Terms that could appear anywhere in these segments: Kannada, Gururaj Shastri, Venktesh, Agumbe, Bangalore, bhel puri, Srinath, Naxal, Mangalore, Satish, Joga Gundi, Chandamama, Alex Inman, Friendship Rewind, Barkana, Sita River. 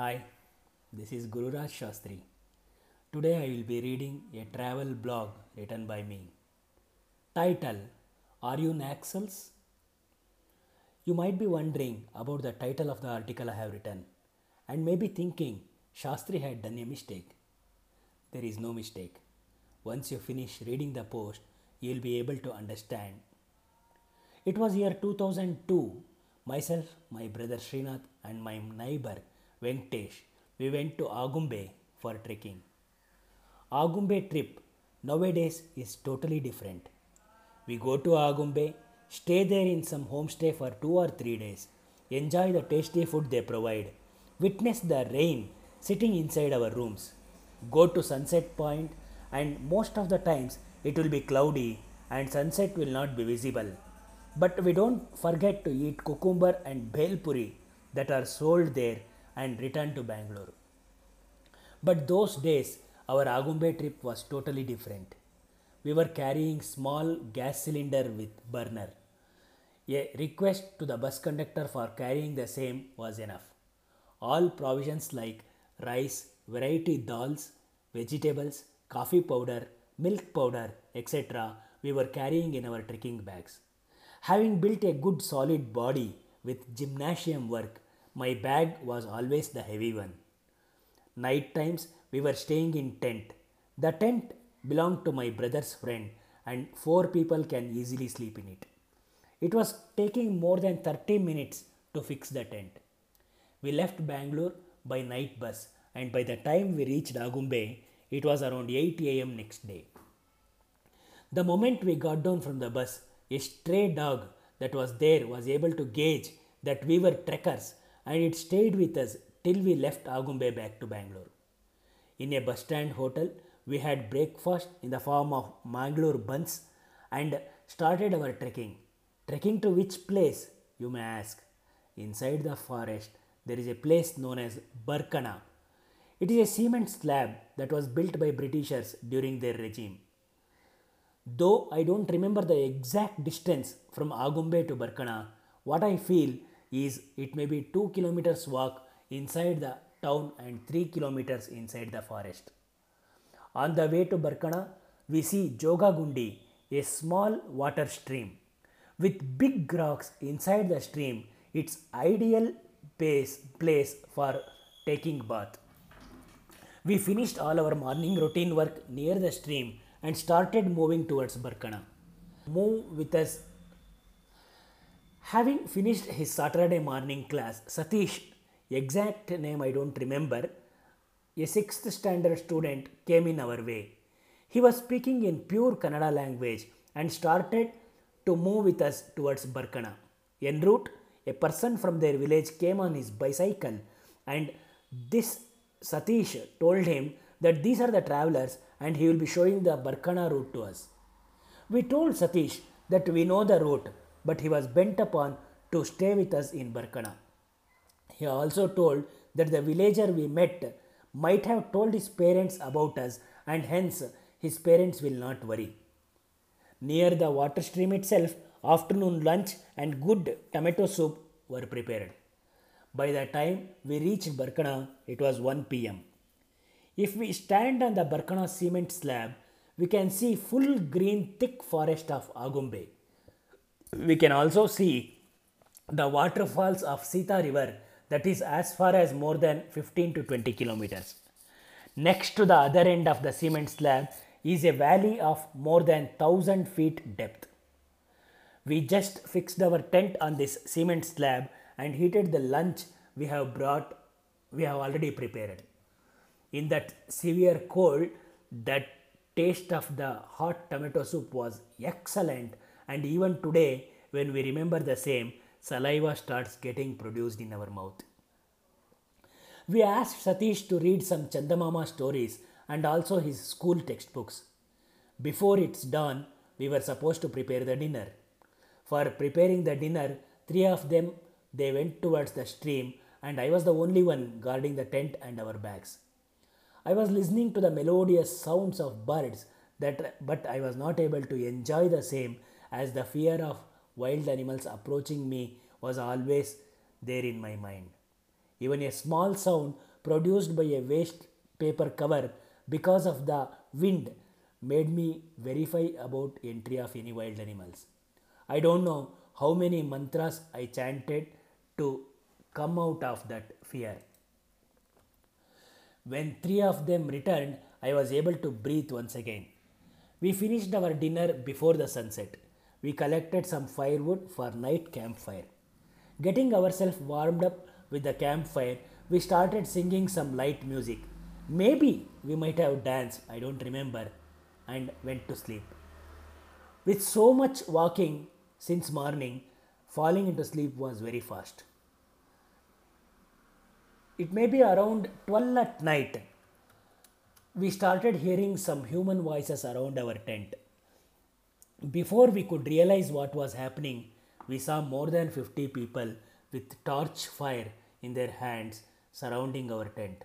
Hi, this is Gururaj Shastri. Today I will be reading a travel blog written by me. Title, Are You Naxals? You might be wondering about the title of the article I have written and maybe thinking Shastri had done a mistake. There is no mistake. Once you finish reading the post, you will be able to understand. It was year 2002. Myself, my brother Srinath and my neighbor Venktesh, we went to Agumbe for trekking. Agumbe trip nowadays is totally different. We go to Agumbe, stay there in some homestay for 2 or 3 days, enjoy the tasty food they provide, witness the rain sitting inside our rooms, go to sunset point, and most of the times it will be cloudy and sunset will not be visible. But we don't forget to eat cucumber and bhel puri that are sold there and return to Bangalore. But those days, our Agumbe trip was totally different. We were carrying small gas cylinder with burner. A request to the bus conductor for carrying the same was enough. All provisions like rice, variety dals, vegetables, coffee powder, milk powder, etc. we were carrying in our trekking bags. Having built a good solid body with gymnasium work, my bag was always the heavy one. Night times we were staying in tent. The tent belonged to my brother's friend and 4 people can easily sleep in it. It was taking more than 30 minutes to fix the tent. We left Bangalore by night bus and by the time we reached Agumbe, it was around 8 am next day. The moment we got down from the bus, a stray dog that was there was able to gauge that we were trekkers and it stayed with us till we left Agumbe back to Bangalore. In a bus stand hotel, we had breakfast in the form of Mangalore buns and started our trekking. Trekking to which place, you may ask? Inside the forest, there is a place known as Barkana. It is a cement slab that was built by Britishers during their regime. Though I don't remember the exact distance from Agumbe to Barkana, what I feel is it may be 2 kilometers walk inside the town and 3 kilometers inside the forest. On the way to Barkana, we see Joga Gundi, a small water stream. With big rocks inside the stream, it's ideal place for taking bath. We finished all our morning routine work near the stream and started moving towards Barkana. Move with us. Having finished his Saturday morning class, Satish, exact name I don't remember, a 6th standard student came in our way. He was speaking in pure Kannada language and started to move with us towards Barkana. En route, a person from their village came on his bicycle and this Satish told him that these are the travelers and he will be showing the Barkana route to us. We told Satish that we know the route, but he was bent upon to stay with us in Barkana. He also told that the villager we met might have told his parents about us and hence his parents will not worry. Near the water stream itself, afternoon lunch and good tomato soup were prepared. By the time we reached Barkana, it was 1 p.m. If we stand on the Barkana cement slab, we can see full green thick forest of Agumbe. We can also see the waterfalls of Sita River that is as far as more than 15 to 20 kilometers. Next to the other end of the cement slab is a valley of more than 1000 feet depth. We just fixed our tent on this cement slab and heated the lunch we have already prepared. In that severe cold, that taste of the hot tomato soup was excellent, and even today, when we remember the same, saliva starts getting produced in our mouth. We asked Satish to read some Chandamama stories and also his school textbooks. Before it's dawn, we were supposed to prepare the dinner. For preparing the dinner, 3 of them, they went towards the stream, and I was the only one guarding the tent and our bags. I was listening to the melodious sounds of birds, but I was not able to enjoy the same as the fear of wild animals approaching me was always there in my mind. Even a small sound produced by a waste paper cover because of the wind made me verify about entry of any wild animals. I don't know how many mantras I chanted to come out of that fear. When three of them returned, I was able to breathe once again. We finished our dinner before the sunset. We collected some firewood for night campfire. Getting ourselves warmed up with the campfire, we started singing some light music. Maybe we might have danced, I don't remember, and went to sleep. With so much walking since morning, falling into sleep was very fast. It may be around 12 at night. We started hearing some human voices around our tent. Before we could realize what was happening, we saw more than 50 people with torch fire in their hands surrounding our tent.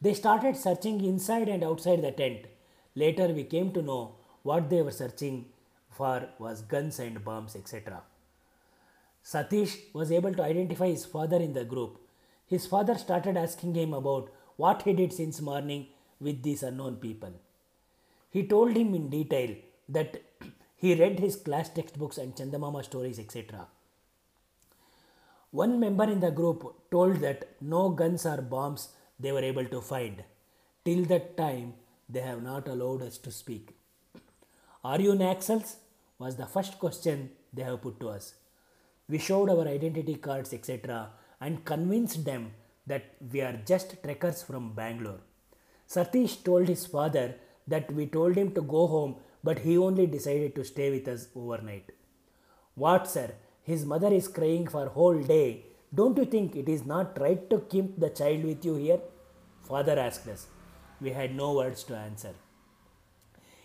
They started searching inside and outside the tent. Later we came to know what they were searching for was guns and bombs, etc. Satish was able to identify his father in the group. His father started asking him about what he did since morning with these unknown people. He told him in detail that he read his class textbooks and Chandamama stories, etc. One member in the group told that no guns or bombs they were able to find. Till that time, they have not allowed us to speak. "Are you Naxals?" was the first question they have put to us. We showed our identity cards, etc. and convinced them that we are just trekkers from Bangalore. Satish told his father that we told him to go home, but he only decided to stay with us overnight. "What, sir? His mother is crying for whole day. Don't you think it is not right to keep the child with you here?" father asked us. We had no words to answer.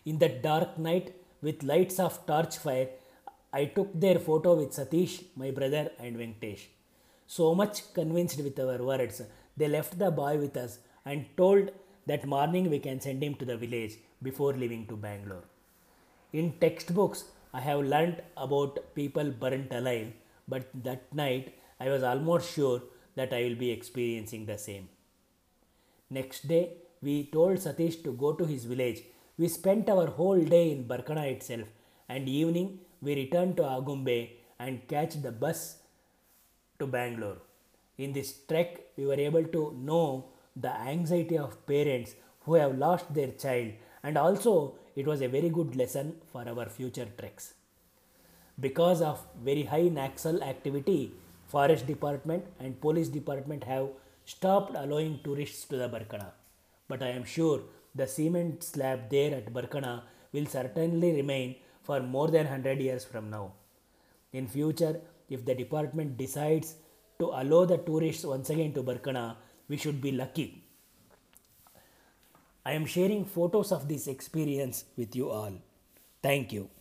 In that dark night, with lights of torch fire, I took their photo with Satish, my brother, and Venktesh. So much convinced with our words, they left the boy with us and told that morning we can send him to the village before leaving to Bangalore. In textbooks, I have learnt about people burnt alive, but that night I was almost sure that I will be experiencing the same. Next day, we told Satish to go to his village. We spent our whole day in Barkana itself, and evening we returned to Agumbe and catch the bus to Bangalore. In this trek, we were able to know the anxiety of parents who have lost their child, and also it was a very good lesson for our future treks. Because of very high Naxal activity, Forest Department and Police Department have stopped allowing tourists to the Barkana. But I am sure the cement slab there at Barkana will certainly remain for more than 100 years from now. In future, if the department decides to allow the tourists once again to Barkana, we should be lucky. I am sharing photos of this experience with you all. Thank you.